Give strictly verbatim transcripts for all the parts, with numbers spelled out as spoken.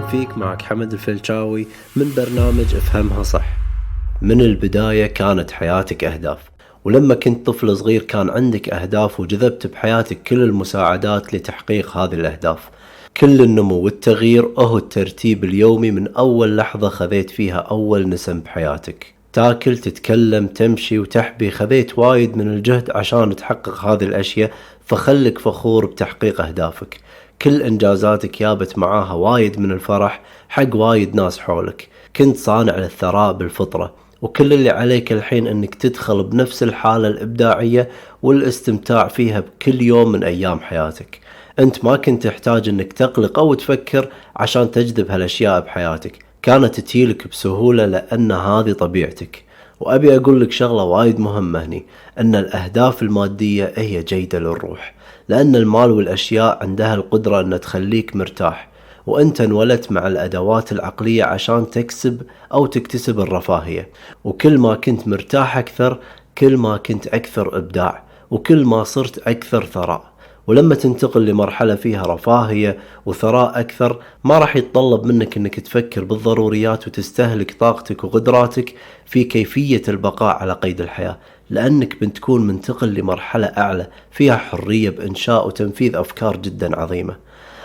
أهلا فيك. معك حمد الفيلكاوي من برنامج أفهمها صح. من البداية كانت حياتك أهداف، ولما كنت طفل صغير كان عندك أهداف وجذبت بحياتك كل المساعدات لتحقيق هذه الأهداف. كل النمو والتغيير هو الترتيب اليومي، من أول لحظة خذيت فيها أول نسم بحياتك، تاكل، تتكلم، تمشي وتحبي، خذيت وايد من الجهد عشان تحقق هذه الأشياء. فخلك فخور بتحقيق أهدافك. كل إنجازاتك يابت معاها وايد من الفرح حق وايد ناس حولك. كنت صانع للثراء بالفطرة، وكل اللي عليك الحين أنك تدخل بنفس الحالة الإبداعية والاستمتاع فيها بكل يوم من أيام حياتك. أنت ما كنت تحتاج أنك تقلق أو تفكر عشان تجذب هالأشياء بحياتك، كانت تجيلك بسهولة لأن هذه طبيعتك. وأبي أقول لك شغلة وايد مهمة هني، أن الأهداف المادية هي جيدة للروح، لأن المال والأشياء عندها القدرة أن تخليك مرتاح، وأنت انولدت مع الأدوات العقلية عشان تكسب أو تكتسب الرفاهية. وكل ما كنت مرتاح أكثر، كل ما كنت أكثر إبداع، وكل ما صرت أكثر ثراء. ولما تنتقل لمرحلة فيها رفاهية وثراء أكثر، ما راح يتطلب منك أنك تفكر بالضروريات وتستهلك طاقتك وقدراتك في كيفية البقاء على قيد الحياة، لأنك بتكون منتقل لمرحلة أعلى فيها حرية بإنشاء وتنفيذ أفكار جدا عظيمة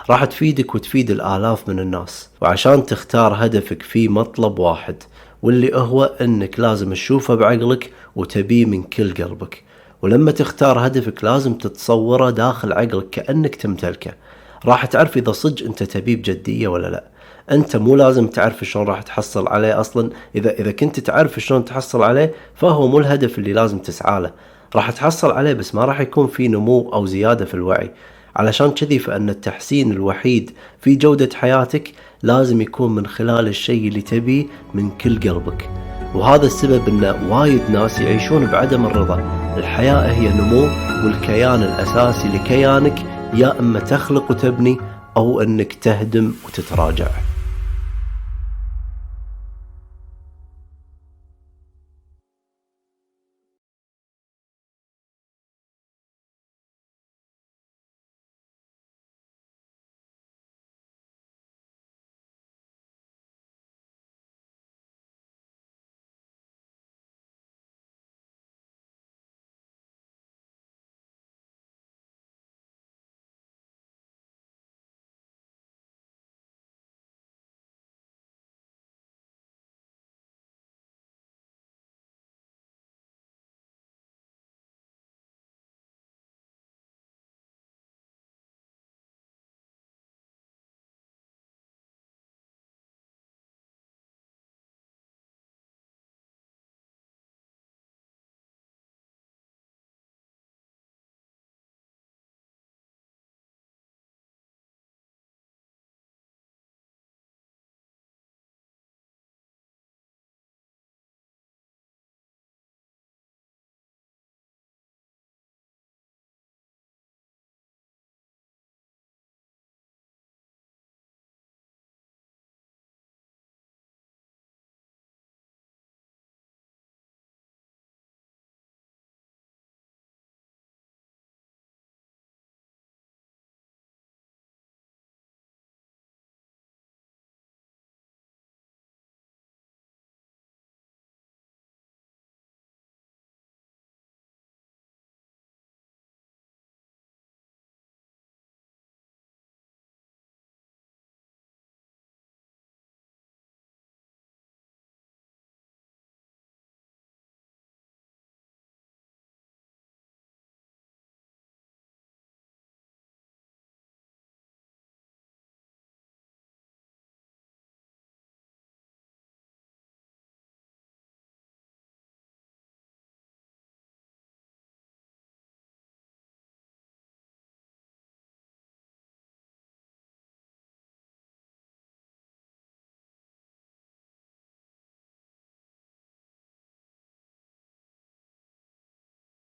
راح تفيدك وتفيد الآلاف من الناس. وعشان تختار هدفك في مطلب واحد، واللي هو أنك لازم تشوفه بعقلك وتبيه من كل قلبك. ولما تختار هدفك لازم تتصوره داخل عقلك كأنك تمتلكه، راح تعرف إذا صدق أنت تبيه بجدية ولا لا. أنت مو لازم تعرف شلون راح تحصل عليه أصلا، إذا إذا كنت تعرف شلون تحصل عليه فهو مو الهدف اللي لازم تسعى له. راح تحصل عليه بس ما راح يكون في نمو أو زيادة في الوعي. علشان كذي فأن التحسين الوحيد في جودة حياتك لازم يكون من خلال الشيء اللي تبيه من كل قلبك. وهذا السبب أن وايد ناس يعيشون بعدم الرضا. الحياة هي نمو، والكيان الأساسي لكيانك يا إما تخلق وتبني أو أنك تهدم وتتراجع.